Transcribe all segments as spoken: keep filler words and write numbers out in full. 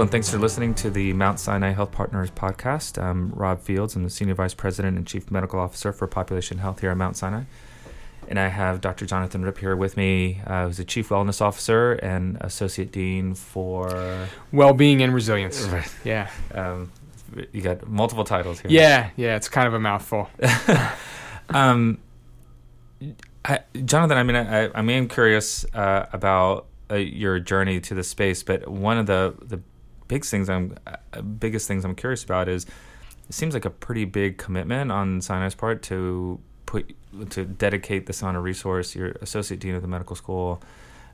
Hello, and thanks for listening to the Mount Sinai Health Partners podcast. I'm Rob Fields. I'm the Senior Vice President and Chief Medical Officer for Population Health here at Mount Sinai. And I have Doctor Jonathan Ripp here with me, uh, who's the Chief Wellness Officer and Associate Dean for Wellbeing and Resilience. Right. Yeah. Um, you got multiple titles here. Yeah, yeah. It's kind of a mouthful. um, I, Jonathan, I mean, I, I mean, I'm curious uh, about uh, your journey to the space, but one of the, the Big things I'm, uh, biggest things I'm curious about is it seems like a pretty big commitment on Sinai's part to put to dedicate this on a resource. You're Associate Dean of the Medical School,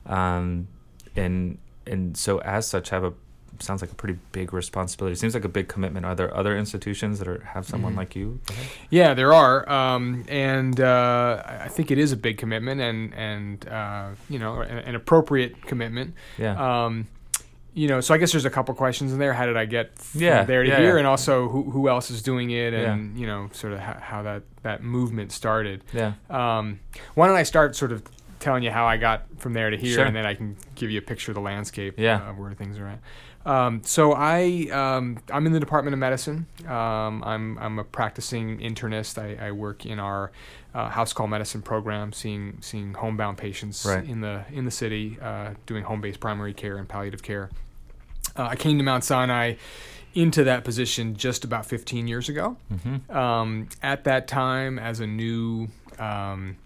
um, and and so as such have a sounds like a pretty big responsibility. It seems like a big commitment. Are there other institutions that are, have someone mm-hmm. like you? Yeah, there are, um, and uh, I think it is a big commitment and and uh, you know an, an appropriate commitment. Yeah. Um, You know, so I guess there's a couple questions in there. How did I get from yeah, there to yeah, here? Yeah. And also who who else is doing it and, yeah. you know, sort of how, how that, that movement started. Yeah. Um, why don't I start sort of telling you how I got from there to here, sure. and then I can give you a picture of the landscape yeah. uh, where things are at. Um, so I, um, I'm in the Department of Medicine. Um, I'm I'm a practicing internist. I, I work in our uh, house call medicine program, seeing seeing homebound patients right. in the in the city, uh, doing home-based primary care and palliative care. Uh, I came to Mount Sinai into that position just about fifteen years ago. Mm-hmm. Um, at that time, as a new um,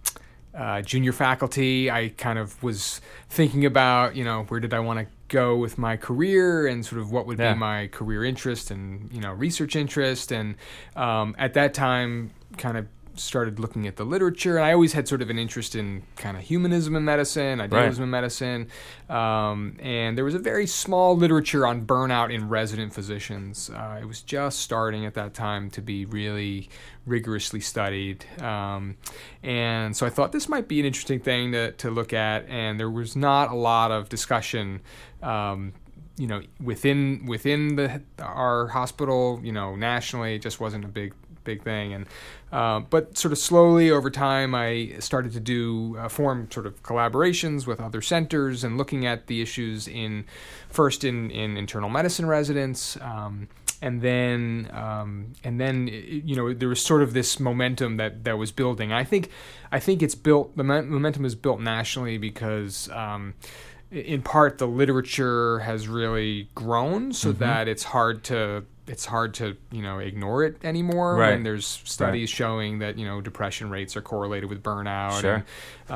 uh, junior faculty, I kind of was thinking about, you know, where did I want to go with my career and sort of what would yeah. be my career interest and, you know, research interest. And um, at that time, kind of started looking at the literature, and I always had sort of an interest in kind of humanism in medicine, idealism right. in medicine, um, and there was a very small literature on burnout in resident physicians. Uh, it was just starting at that time to be really rigorously studied, um, and so I thought this might be an interesting thing to, to look at, and there was not a lot of discussion um, you know, within within the our hospital, you know, nationally. It just wasn't a big big thing, and uh, but sort of slowly over time I started to do uh, form sort of collaborations with other centers and looking at the issues in first in, in internal medicine residents, um, and then um, and then you know there was sort of this momentum that, that was building. I think I think it's built the momentum is built nationally because um, in part the literature has really grown so mm-hmm. that it's hard to It's hard to, you know, ignore it anymore. Right. And there's studies right. showing that, you know, depression rates are correlated with burnout. Sure. And,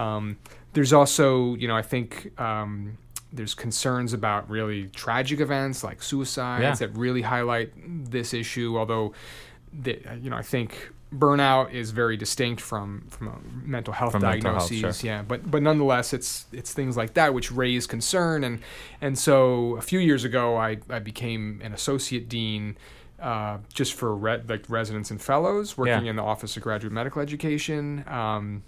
um, there's also, you know, I think um, there's concerns about really tragic events like suicides yeah. that really highlight this issue. Although, the, you know, I think burnout is very distinct from from mental health from diagnoses. Mental health, sure. Yeah, but but nonetheless, it's it's things like that which raise concern, and and so a few years ago, I, I became an associate dean, uh, just for re- like residents and fellows working yeah. in the Office of Graduate Medical Education, um,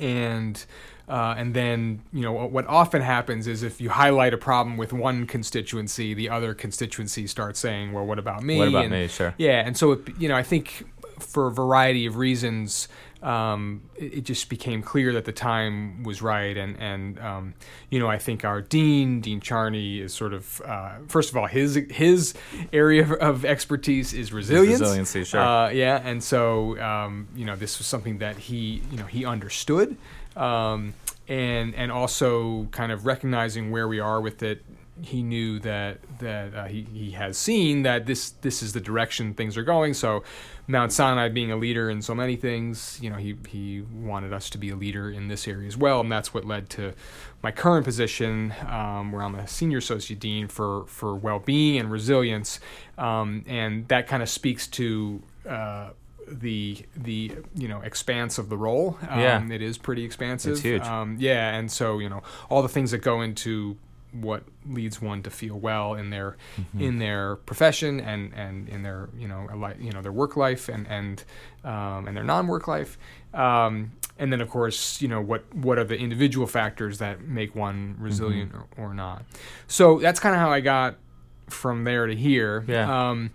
and. Uh, and then, you know, what often happens is if you highlight a problem with one constituency, the other constituency starts saying, well, what about me? What about and, me, sure. Yeah, and so, it, you know, I think for a variety of reasons, um, it, it just became clear that the time was right. And, and um, you know, I think our dean, Dean Charney, is sort of, uh, first of all, his his area of expertise is resilience. Resiliency, sure. Uh, yeah, and so, um, you know, this was something that he, you know, he understood. Um, and and also kind of recognizing where we are with it, he knew that that uh, he he has seen that this this is the direction things are going. So Mount Sinai being a leader in so many things, you know, he he wanted us to be a leader in this area as well, and that's what led to my current position, um, where I'm a senior associate dean for for well-being and resilience, um, and that kind of speaks to. Uh, the the you know expanse of the role. Um, yeah, it is pretty expansive. It's huge. Um, yeah, and so you know all the things that go into what leads one to feel well in their mm-hmm. in their profession and, and in their you know you know their work life and and um, and their non-work life. Um, and then of course you know what what are the individual factors that make one resilient mm-hmm. or, or not. So that's kind of how I got from there to here. Yeah. Um,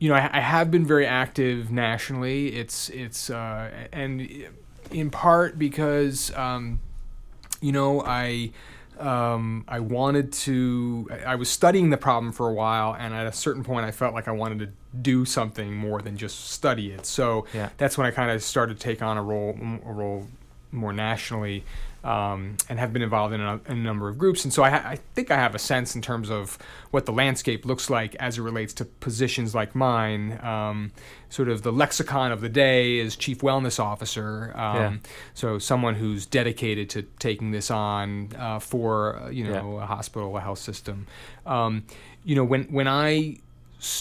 You know, I, I have been very active nationally. It's it's uh, and in part because um, you know I Um, I wanted to, I was studying the problem for a while, and at a certain point I felt like I wanted to do something more than just study it. So yeah. that's when I kind of started to take on a role, a role more nationally, um, and have been involved in a, in a number of groups. And so I, ha- I think I have a sense in terms of what the landscape looks like as it relates to positions like mine. Um, sort of the lexicon of the day is chief wellness officer. Um, yeah. So someone who's dedicated to taking this on uh, for, you know, yeah. a hospital, a health system. Um, you know, when, when I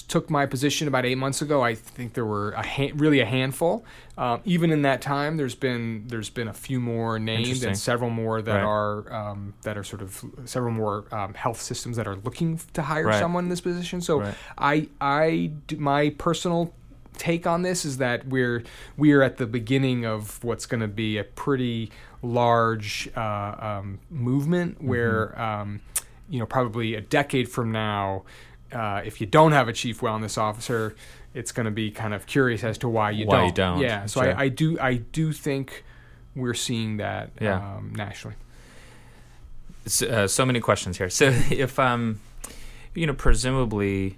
took my position about eight months ago, I think there were a ha- really a handful. Um, even in that time, there's been there's been a few more named and several more that right. are um, that are sort of several more um, health systems that are looking to hire right. someone in this position. So right. I I my personal take on this is that we're we're at the beginning of what's going to be a pretty large uh, um, movement where mm-hmm. um, you know probably a decade from now. Uh, if you don't have a chief wellness officer, it's going to be kind of curious as to why you why don't. Why you don't. Yeah, so sure. I, I do I do think we're seeing that yeah. um, nationally. So, uh, so many questions here. So if, um, you know, presumably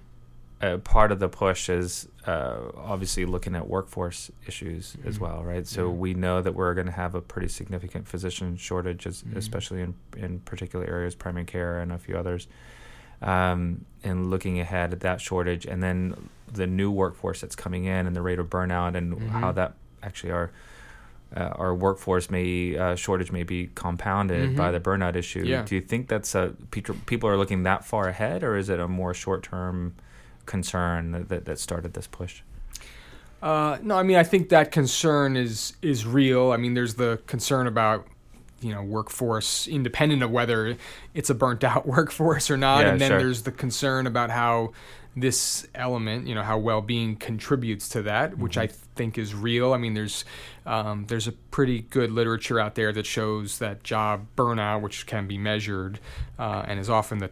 uh, part of the push is uh, obviously looking at workforce issues mm-hmm. as well, right? So mm-hmm. we know that we're going to have a pretty significant physician shortage, as, mm-hmm. especially in, in particular areas, primary care and a few others. Um, and looking ahead at that shortage and then the new workforce that's coming in and the rate of burnout and mm-hmm. how that actually our uh, our workforce may uh, shortage may be compounded mm-hmm. by the burnout issue. Yeah. Do you think that's a people are looking that far ahead, or is it a more short-term concern that that, that started this push? Uh, no, I mean I think that concern is is real. I mean there's the concern about you know, workforce independent of whether it's a burnt out workforce or not. Yeah, and then sure. there's the concern about how this element, you know, how well-being contributes to that, mm-hmm. which I think is real. I mean, there's um, there's a pretty good literature out there that shows that job burnout, which can be measured uh, and is often the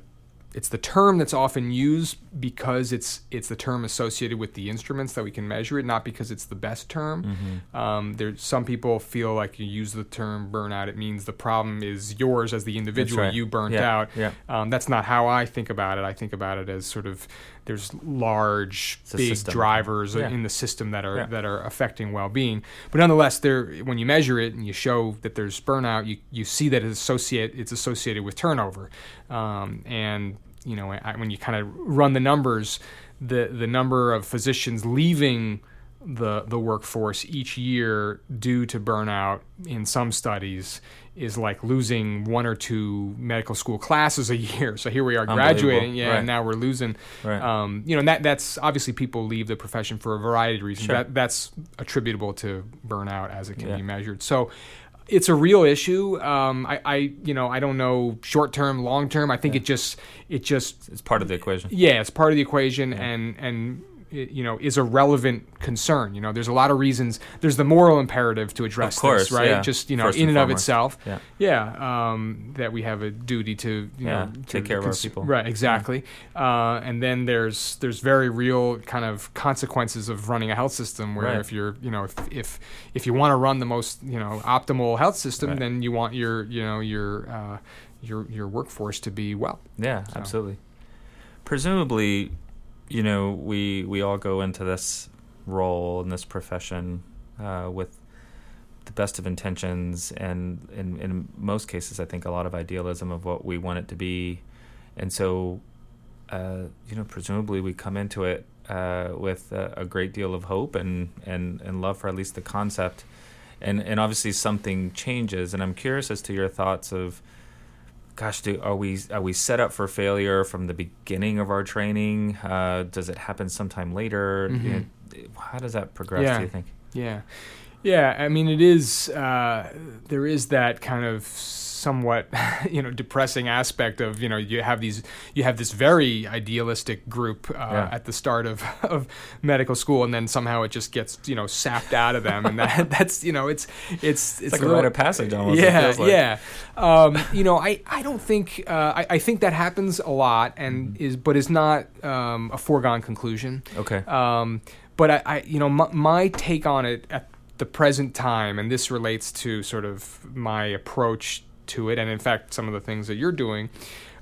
It's the term that's often used because it's it's the term associated with the instruments that we can measure it, not because it's the best term. Mm-hmm. Um, there, some people feel like you use the term burnout, it means the problem is yours as the individual, right. you burnt yeah. out. Yeah. Um, that's not how I think about it. I think about it as sort of there's large, big system. drivers yeah. in the system that are yeah. that are affecting well-being. But nonetheless, there when you measure it and you show that there's burnout, you, you see that it's, associate, it's associated with turnover. Um, and You know, I, when you kind of run the numbers, the the number of physicians leaving the the workforce each year due to burnout in some studies is like losing one or two medical school classes a year. So here we are graduating, yeah, right. and now we're losing. Right. Um, you know, and that that's obviously people leave the profession for a variety of reasons. Sure. That that's attributable to burnout as it can yeah. be measured. So. It's a real issue. Um, I, I, you know, I don't know short term, long term. I think yeah. it just, it just, it's part of the equation. Yeah, it's part of the equation, yeah. and and it, you know, is a relevant concern. You know, there's a lot of reasons. There's the moral imperative to address of course, this, right? Yeah. Just you know, First in and, and of itself, yeah, yeah um, that we have a duty to, you yeah. know, to take care cons- of our people, right? Exactly. Yeah. Uh, and then there's there's very real kind of consequences of running a health system, where right. if you're, you know, if if if you want to run the most, you know, optimal health system, right. then you want your, you know, your uh, your your workforce to be well. Yeah, so. Absolutely. Presumably. You know, we we all go into this role in this profession uh, with the best of intentions, and in in most cases, I think a lot of idealism of what we want it to be, and so uh, you know, presumably we come into it uh, with a, a great deal of hope and, and, and love for at least the concept, and and obviously something changes, and I'm curious as to your thoughts of. Gosh, do, are we are we set up for failure from the beginning of our training? Uh, does it happen sometime later? Mm-hmm. You know, how does that progress, yeah. do you think? Yeah. Yeah, I mean, it is, uh, there is that kind of somewhat, you know, depressing aspect of, you know, you have these, you have this very idealistic group uh, yeah. at the start of, of medical school, and then somehow it just gets, you know, sapped out of them, and that that's, you know, it's, it's, it's, it's like a, little, a rite of passage almost. Yeah, it feels like. yeah. Um, you know, I, I don't think, uh, I, I think that happens a lot, and mm-hmm. is, but is not um, a foregone conclusion. Okay. Um, but I, I you know, my, my take on it at the present time, and this relates to sort of my approach to it, and in fact, some of the things that you're doing,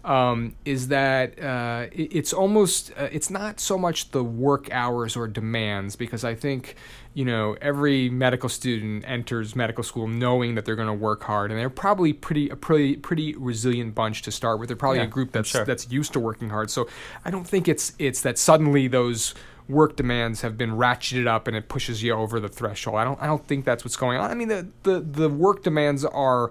um, is that uh, it, it's almost, uh, it's not so much the work hours or demands, because I think, you know, every medical student enters medical school knowing that they're going to work hard, and they're probably pretty a pretty pretty resilient bunch to start with. They're probably yeah, a group that's sure. that's used to working hard. So I don't think it's it's that suddenly those work demands have been ratcheted up and it pushes you over the threshold. I don't I don't think that's what's going on. I mean, the the, the work demands are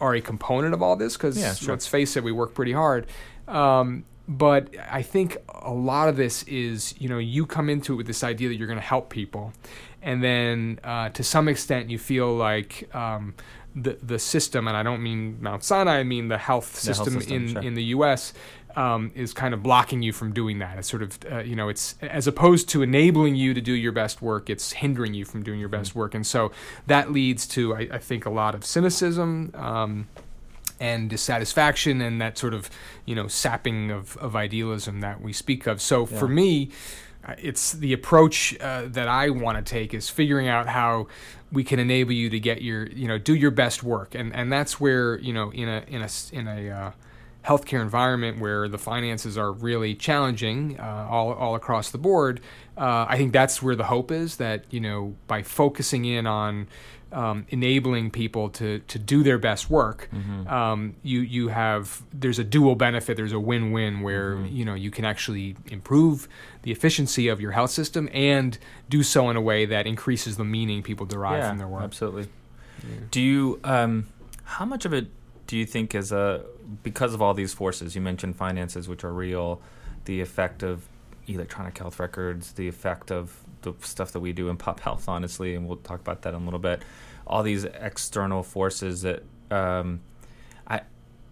are a component of all this, because yeah, sure. let's face it, we work pretty hard. Um, but I think a lot of this is, you know, you come into it with this idea that you're going to help people. And then uh, to some extent you feel like um, the the system, and I don't mean Mount Sinai, I mean the health the system, health system in, sure. in the U S, um, is kind of blocking you from doing that. It's sort of, uh, you know, it's as opposed to enabling you to do your best work, it's hindering you from doing your best mm-hmm. work. And so that leads to, I, I think, a lot of cynicism um, and dissatisfaction, and that sort of, you know, sapping of, of idealism that we speak of. So yeah. for me, it's the approach uh, that I want to take is figuring out how we can enable you to get your, you know, do your best work. And and that's where, you know, in a in a in a uh, healthcare environment where the finances are really challenging uh, all all across the board, uh, I think that's where the hope is, that, you know, by focusing in on Um, enabling people to, to do their best work, mm-hmm. um, you you have there's a dual benefit, there's a win-win where mm-hmm. you know you can actually improve the efficiency of your health system and do so in a way that increases the meaning people derive yeah, from their work. Absolutely. Yeah. Do you um, how much of it do you think is a because of all these forces you mentioned, finances, which are real, the effect of electronic health records, the effect of the stuff that we do in pop health, honestly, and we'll talk about that in a little bit. All these external forces that um, I,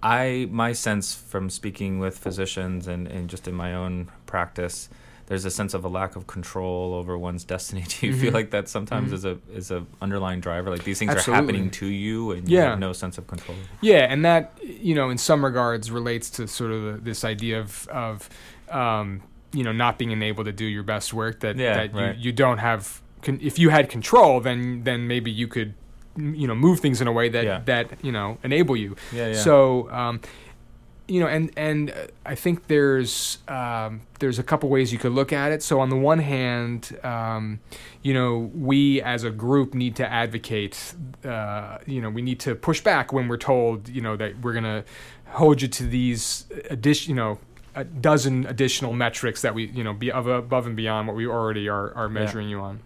I, my sense from speaking with physicians and, and just in my own practice, there's a sense of a lack of control over one's destiny. Do you mm-hmm. feel like that sometimes mm-hmm. is a is a underlying driver? Like these things Absolutely. Are happening to you, and yeah. you have no sense of control. Yeah, and that, you know, in some regards relates to sort of the, this idea of of um, you know, not being able to do your best work, that, yeah, that right. you, you don't have, con- if you had control, then, then maybe you could, you know, move things in a way that, yeah. that, you know, enable you. Yeah, yeah. So, um, you know, and, and I think there's, um, there's a couple ways you could look at it. So on the one hand, um, you know, we as a group need to advocate, uh, you know, we need to push back when we're told, you know, that we're going to hold you to these addition, you know, a dozen additional metrics that we, you know, be above and beyond what we already are, are measuring yeah. you on.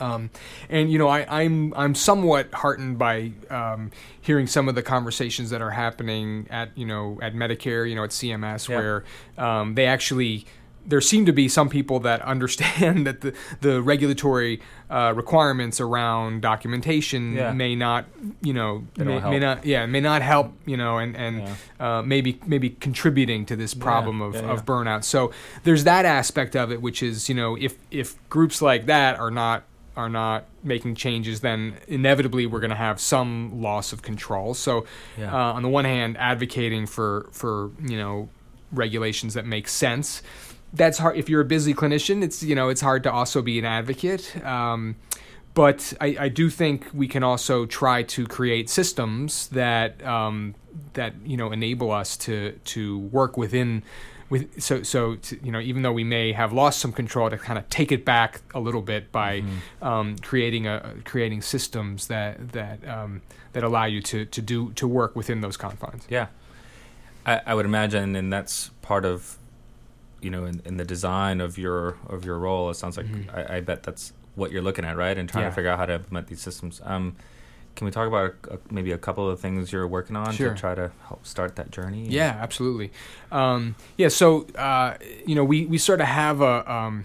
Um, and, you know, I, I'm I'm somewhat heartened by um, hearing some of the conversations that are happening at, you know, at Medicare, you know, at C M S, yeah. where um, they actually, there seem to be some people that understand that the, the regulatory uh, requirements around documentation yeah. may not, you know, may, may not, yeah, may not help, you know, and, and yeah. uh, maybe maybe contributing to this problem yeah. of, yeah, yeah. of burnout. So there's that aspect of it, which is, you know, if if groups like that are not are not making changes, then inevitably we're going to have some loss of control. So yeah. uh, on the one hand, advocating for for you know regulations that make sense. That's hard. If you're a busy clinician, it's, you know, it's hard to also be an advocate. Um, but I, I do think we can also try to create systems that um, that, you know, enable us to to work within. With, so, so to, you know, even though we may have lost some control, to kind of take it back a little bit by mm-hmm. um, creating a creating systems that that um, that allow you to, to do to work within those confines. Yeah, I, I would imagine, and that's part of. You know, in, in the design of your of your role, it sounds like mm-hmm. I, I bet that's what you're looking at, right? And trying yeah. to figure out how to implement these systems. Um, can we talk about a, a, maybe a couple of things you're working on sure. to try to help start that journey? Yeah, absolutely. Um, yeah, so uh, you know, we, we sort of have a um,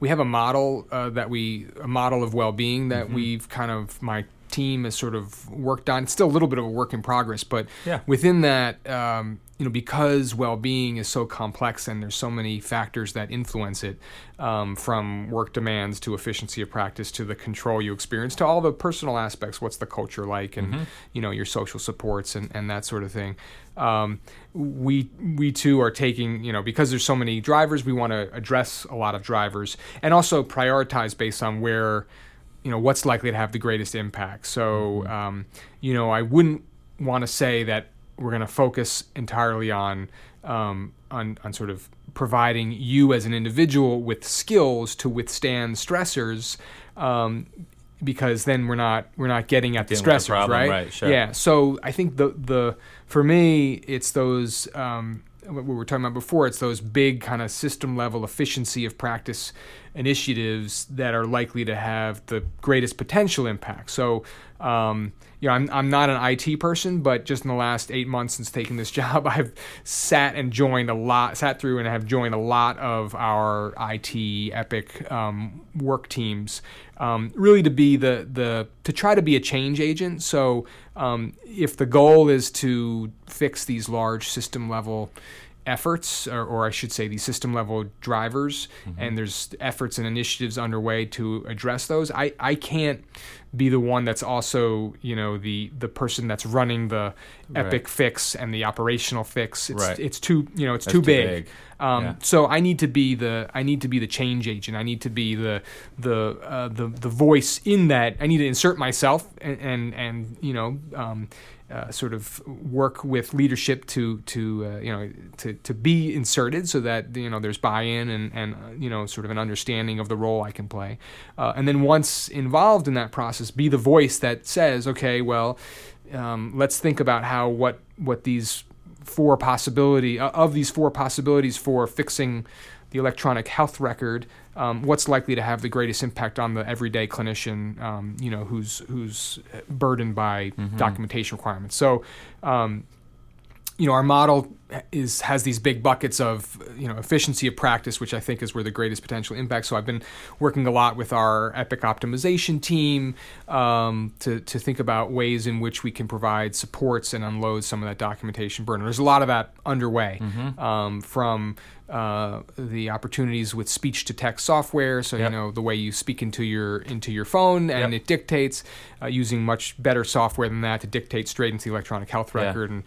we have a model uh, that we a model of well-being that mm-hmm. we've kind of my team has sort of worked on. It's still a little bit of a work in progress, but yeah. within that. Um, You know, because well-being is so complex and there's so many factors that influence it, um, from work demands to efficiency of practice to the control you experience to all the personal aspects, what's the culture like and, mm-hmm. you know, your social supports and, and that sort of thing. Um, we we too are taking, you know, because there's so many drivers, we want to address a lot of drivers and also prioritize based on where, you know, what's likely to have the greatest impact. So, um, you know, I wouldn't want to say that we're going to focus entirely on, um, on on sort of providing you as an individual with skills to withstand stressors, um, because then we're not we're not getting at the Dealing stressors, the problem, right? right sure. Yeah. So I think the the for me it's those um, what we were talking about before. It's those big kind of system level efficiency of practice initiatives that are likely to have the greatest potential impact. So, um, you know, I'm I'm not an I T person, but just in the last eight months since taking this job, I've sat and joined a lot, sat through and have joined a lot of our I T Epic um, work teams, um, really to be the the to try to be a change agent. So, um, if the goal is to fix these large system level efforts, or, or I should say these system-level drivers, mm-hmm. and there's efforts and initiatives underway to address those. I, I can't be the one that's also, you know, the the person that's running the right. Epic fix and the operational fix. It's right. it's too you know it's that's too big. Too big. Um, yeah. So I need to be the I need to be the change agent. I need to be the the uh, the the voice in that. I need to insert myself and and, and you know. Um, Uh, sort of work with leadership to to uh, you know to, to be inserted so that you know there's buy-in and and uh, you know sort of an understanding of the role I can play, uh, and then once involved in that process, be the voice that says, okay, well, um, let's think about how what what these four possibility uh, of these four possibilities for fixing the electronic health record. Um, what's likely to have the greatest impact on the everyday clinician, um, you know, who's who's burdened by mm-hmm. documentation requirements. So, um, you know, our model is has these big buckets of, you know, efficiency of practice, which I think is where the greatest potential impact. So I've been working a lot with our Epic optimization team um, to to think about ways in which we can provide supports and unload some of that documentation burden. There's a lot of that underway, mm-hmm. um, from Uh, the opportunities with speech-to-text software, so yep. you know the way you speak into your into your phone, and yep. it dictates uh, using much better software than that to dictate straight into the electronic health record. Yeah. And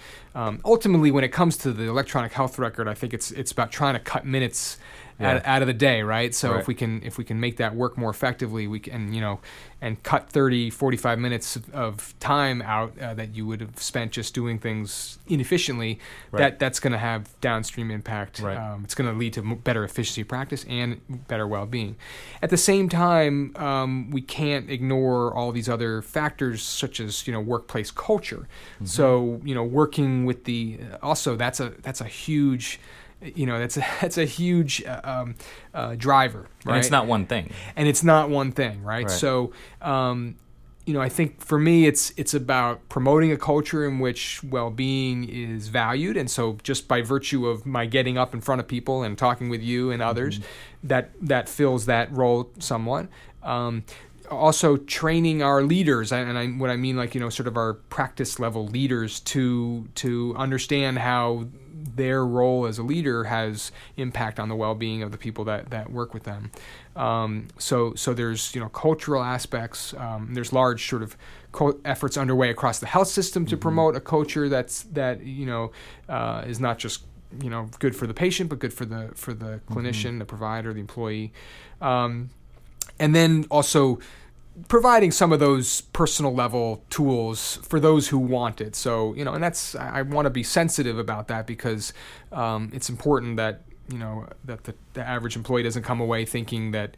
um, ultimately, when it comes to the electronic health record, I think it's it's about trying to cut minutes yeah. out, out of the day, right? So right. if we can if we can make that work more effectively, we can you know and cut thirty, forty-five minutes of time out uh, that you would have spent just doing things inefficiently. Right. That that's going to have downstream impact. Right. Um, it's going to lead to better efficiency practice and better well-being. At the same time, um, we can't ignore all these other factors, such as you know workplace culture. Mm-hmm. So you know working with the also that's a that's a huge. You know that's a, that's a huge um, uh, driver, right? And it's not one thing. And it's not one thing, right? right. So, um, you know, I think for me, it's it's about promoting a culture in which well-being is valued, and so just by virtue of my getting up in front of people and talking with you and others, mm-hmm. that that fills that role somewhat. Um, also training our leaders, and I, what I mean, like you know, sort of our practice level leaders to to understand how their role as a leader has impact on the well-being of the people that, that work with them. Um, so so there's you know cultural aspects. Um, there's large sort of co- efforts underway across the health system to mm-hmm. promote a culture that's that you know uh, is not just you know good for the patient, but good for the for the clinician, mm-hmm. the provider, the employee, um, and then also providing some of those personal level tools for those who want it. So, you know, and that's, I, I want to be sensitive about that because um, it's important that, you know, that the, the average employee doesn't come away thinking that,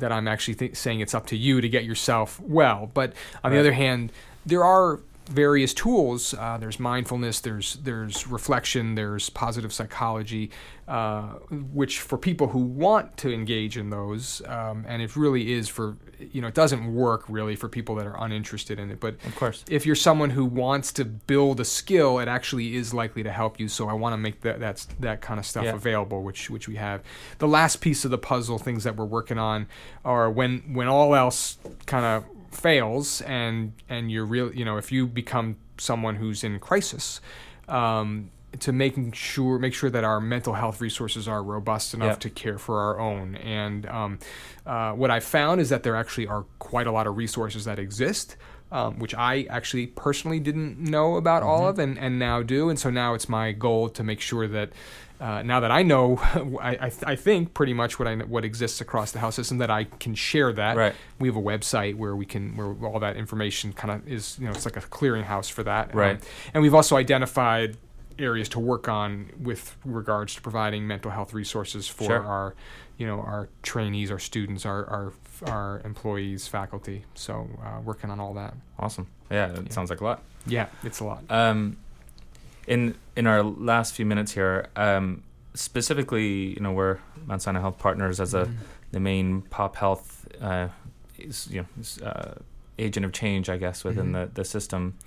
that I'm actually th- saying it's up to you to get yourself well. But on right. the other hand, there are various tools. Uh, there's mindfulness, there's there's reflection, there's positive psychology, uh, which for people who want to engage in those, um, and it really is for, you know, it doesn't work really for people that are uninterested in it. But of course, if you're someone who wants to build a skill, it actually is likely to help you. So I want to make that that's, that kind of stuff yeah. available, which which we have. The last piece of the puzzle, things that we're working on, are when when all else kind of fails and and you're real you know if you become someone who's in crisis, um to making sure make sure that our mental health resources are robust enough yep. to care for our own. And um uh what I found is that there actually are quite a lot of resources that exist, um, which I actually personally didn't know about mm-hmm. all of and, and now do. And so now it's my goal to make sure that uh, now that I know, I I, th- I think pretty much what I what exists across the health system, that I can share that. Right. We have a website where we can where all that information kind of is, you know, it's like a clearinghouse for that. Right. Um, and we've also identified areas to work on with regards to providing mental health resources for sure. our, you know, our trainees, our students, our our, our employees, faculty. So uh, working on all that. Awesome. Yeah, it yeah. sounds like a lot. Yeah, it's a lot. Um, in in our last few minutes here, um, specifically, you know, we're Mount Sinai Health Partners as a mm. the main pop health, uh, is, you know, uh, agent of change, I guess, within mm-hmm. the the system.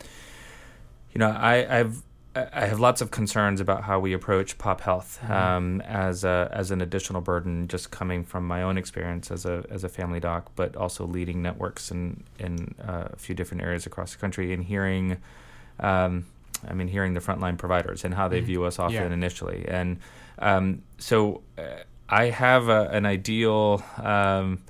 You know, I I've. I have lots of concerns about how we approach pop health um, as a, as an additional burden, just coming from my own experience as a as a family doc, but also leading networks in in uh, a few different areas across the country, and hearing, um, I mean, hearing the frontline providers and how they mm-hmm. view us often yeah. initially, and um, so I have a, an ideal um,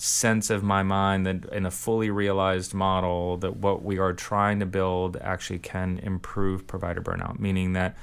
sense of my mind that in a fully realized model that what we are trying to build actually can improve provider burnout, meaning that,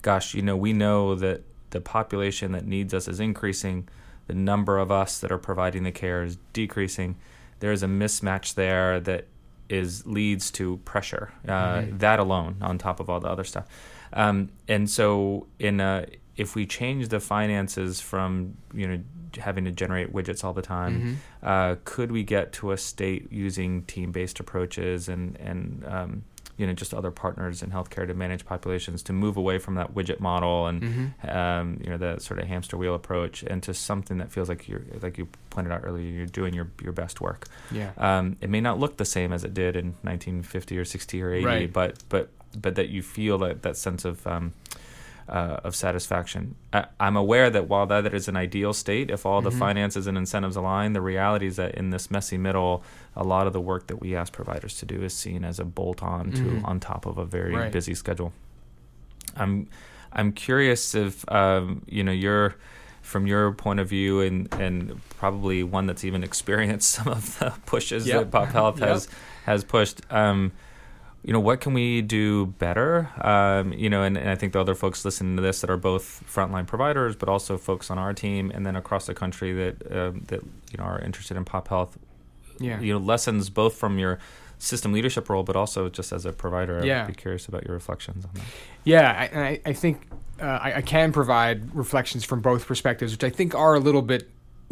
gosh, you know, we know that the population that needs us is increasing, the number of us that are providing the care is decreasing. There is a mismatch there that is leads to pressure, uh, mm-hmm. that alone on top of all the other stuff. Um, and so in a, if we change the finances from, you know, having to generate widgets all the time, mm-hmm. uh, could we get to a state using team-based approaches and, and um, you know, just other partners in healthcare to manage populations, to move away from that widget model and, mm-hmm. um, you know, the sort of hamster wheel approach, and to something that feels like you're, like you pointed out earlier, you're doing your, your best work. Yeah. Um, it may not look the same as it did in nineteen fifty or sixty or eighty, right. but, but, but that you feel that, that sense of, um, Uh, of satisfaction. I, I'm aware that while that is an ideal state, if all mm-hmm. the finances and incentives align, the reality is that in this messy middle, a lot of the work that we ask providers to do is seen as a bolt-on mm-hmm. to on top of a very right. busy schedule. I'm I'm curious if um, you know your from your point of view, and and probably one that's even experienced some of the pushes yep. that Pop Health yep. has has pushed. Um, You know, what can we do better? Um, you know, and, and I think the other folks listening to this that are both frontline providers, but also folks on our team and then across the country that um, that you know are interested in pop health. Yeah. You know, lessons both from your system leadership role, but also just as a provider. Yeah. I'd be curious about your reflections on that. Yeah, and I, I think uh, I, I can provide reflections from both perspectives, which I think are a little bit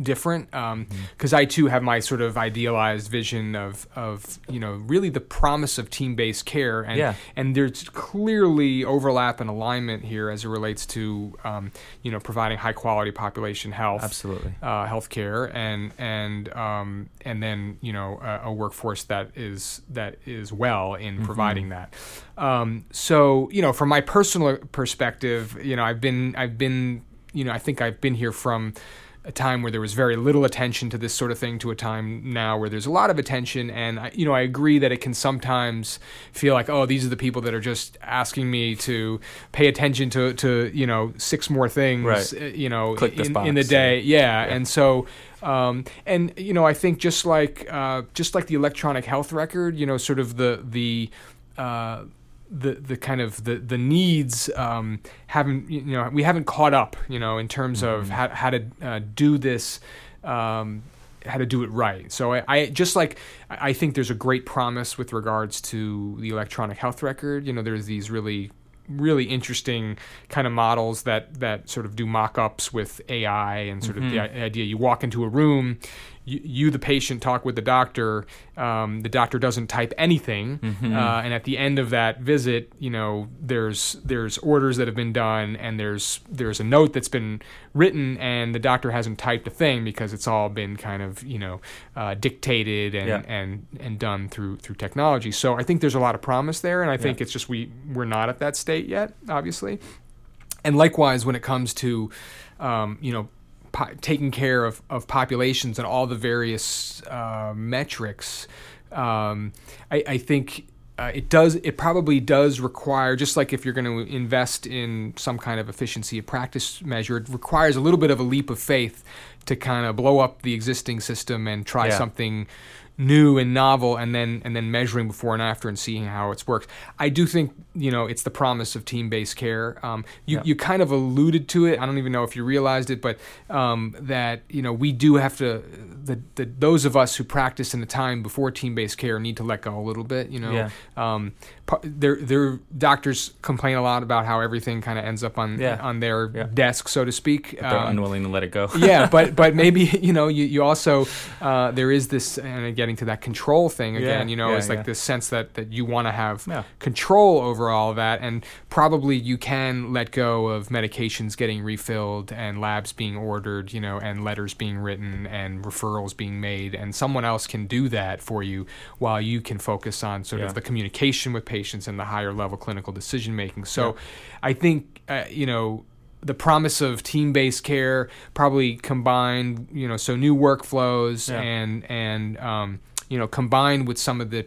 different, um, because I too have my sort of idealized vision of, of you know, really the promise of team-based care, and yeah. and there's clearly overlap and alignment here as it relates to um, you know, providing high-quality population health, absolutely, uh, healthcare, and and um, and then you know a, a workforce that is that is well in mm-hmm. providing that. Um, so you know, from my personal perspective, you know, I've been I've been you know I think I've been here from a time where there was very little attention to this sort of thing to a time now where there's a lot of attention. And, I, you know, I agree that it can sometimes feel like, oh, these are the people that are just asking me to pay attention to, to you know, six more things, right. uh, you know, in, in the day. Yeah. yeah. And so... Um, and, you know, I think just like uh, just like the electronic health record, you know, sort of the... the uh, the the kind of the the needs um, haven't you know we haven't caught up you know in terms mm-hmm. of how how to uh, do this um, how to do it right. So I, I just like I think there's a great promise with regards to the electronic health record. You know, there's these really really interesting kind of models that that sort of do mock-ups with A I and sort mm-hmm. of the idea you walk into a room, you, you the patient talk with the doctor, um, the doctor doesn't type anything, mm-hmm. uh, and at the end of that visit, you know, there's there's orders that have been done, and there's there's a note that's been written, and the doctor hasn't typed a thing because it's all been kind of you know uh, dictated and, yeah. and and done through through technology. So I think there's a lot of promise there, and I think yeah. it's just we we're not at that state yet, obviously. And likewise, when it comes to um, you know po- taking care of, of populations and all the various uh, metrics, um, I, I think uh, it does. It probably does require, just like if you're going to invest in some kind of efficiency of practice measure, it requires a little bit of a leap of faith to kind of blow up the existing system and try yeah. something new and novel, and then and then measuring before and after and seeing how it's worked. I do think, you know, it's the promise of team-based care. Um, you, yeah. you kind of alluded to it. I don't even know if you realized it, but um, that, you know, we do have to, the, the, those of us who practice in the time before team-based care need to let go a little bit, you know. Yeah. Um, their, their doctors complain a lot about how everything kind of ends up on yeah. on their yeah. desk, so to speak. But they're um, unwilling to let it go. yeah, but but maybe, you know, you, you also, uh, there is this, and again, to that control thing again, yeah, you know, yeah, it's like yeah. this sense that, that you want to have yeah. control over all of that, and probably you can let go of medications getting refilled and labs being ordered, you know, and letters being written and referrals being made, and someone else can do that for you while you can focus on sort yeah. of the communication with patients and the higher level clinical decision making. So yeah. I think, uh, you know, the promise of team-based care probably combined, you know, so new workflows yeah. and, and um, you know, combined with some of the,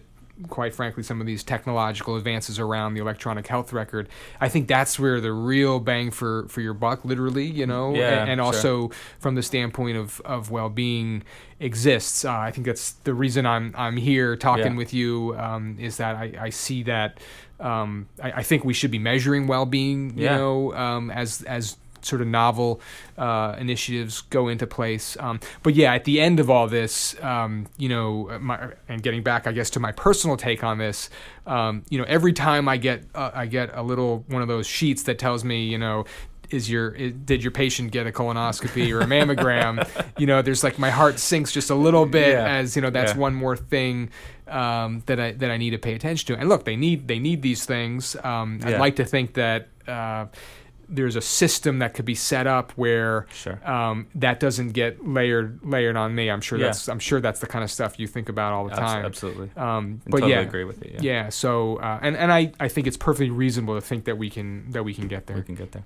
quite frankly, some of these technological advances around the electronic health record, I think that's where the real bang for, for your buck, literally, you know, yeah, and, and also sure. from the standpoint of, of well-being exists. Uh, I think that's the reason I'm I'm here talking yeah. with you, um, is that I, I see that um, I, I think we should be measuring well-being, you yeah. know, um, as as sort of novel uh, initiatives go into place. Um, but yeah, at the end of all this, um, you know, my, and getting back, I guess, to my personal take on this, um, you know, every time I get uh, I get a little one of those sheets that tells me, you know, is your is, did your patient get a colonoscopy or a mammogram? You know, there's like my heart sinks just a little bit yeah. as, you know, that's yeah. one more thing um, that I that I need to pay attention to. And look, they need they need these things. Um, yeah. I'd like to think that. Uh, There's a system that could be set up where sure. um, that doesn't get layered layered on me. I'm sure yeah. that's I'm sure that's the kind of stuff you think about all the time. Absolutely. Um, but totally yeah, agree with it. Yeah. yeah so uh, and and I, I think it's perfectly reasonable to think that we can that we can get there. We can get there.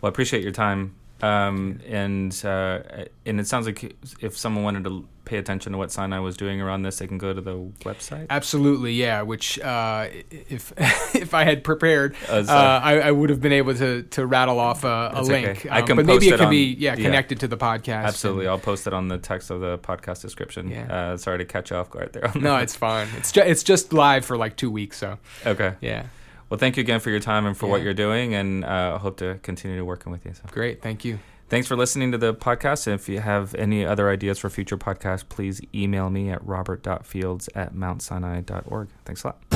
Well, I appreciate your time. Um, and uh, and it sounds like if someone wanted to pay attention to what Sinai was doing around this, they can go to the website. Absolutely, yeah. Which uh, if if I had prepared, uh, uh, I, I would have been able to, to rattle off a, a link. Okay. Um, I can but post maybe it, it can on, be yeah connected yeah. to the podcast. Absolutely, and I'll post it on the text of the podcast description. Yeah. Uh, sorry to catch you off guard there. On no, that. It's fine. It's ju- it's just live for like two weeks. So okay, yeah. Well, thank you again for your time and for yeah. what you're doing, and I uh, hope to continue working with you. So. Great. Thank you. Thanks for listening to the podcast. And if you have any other ideas for future podcasts, please email me at robert dot fields at mount sinai dot org. Thanks a lot.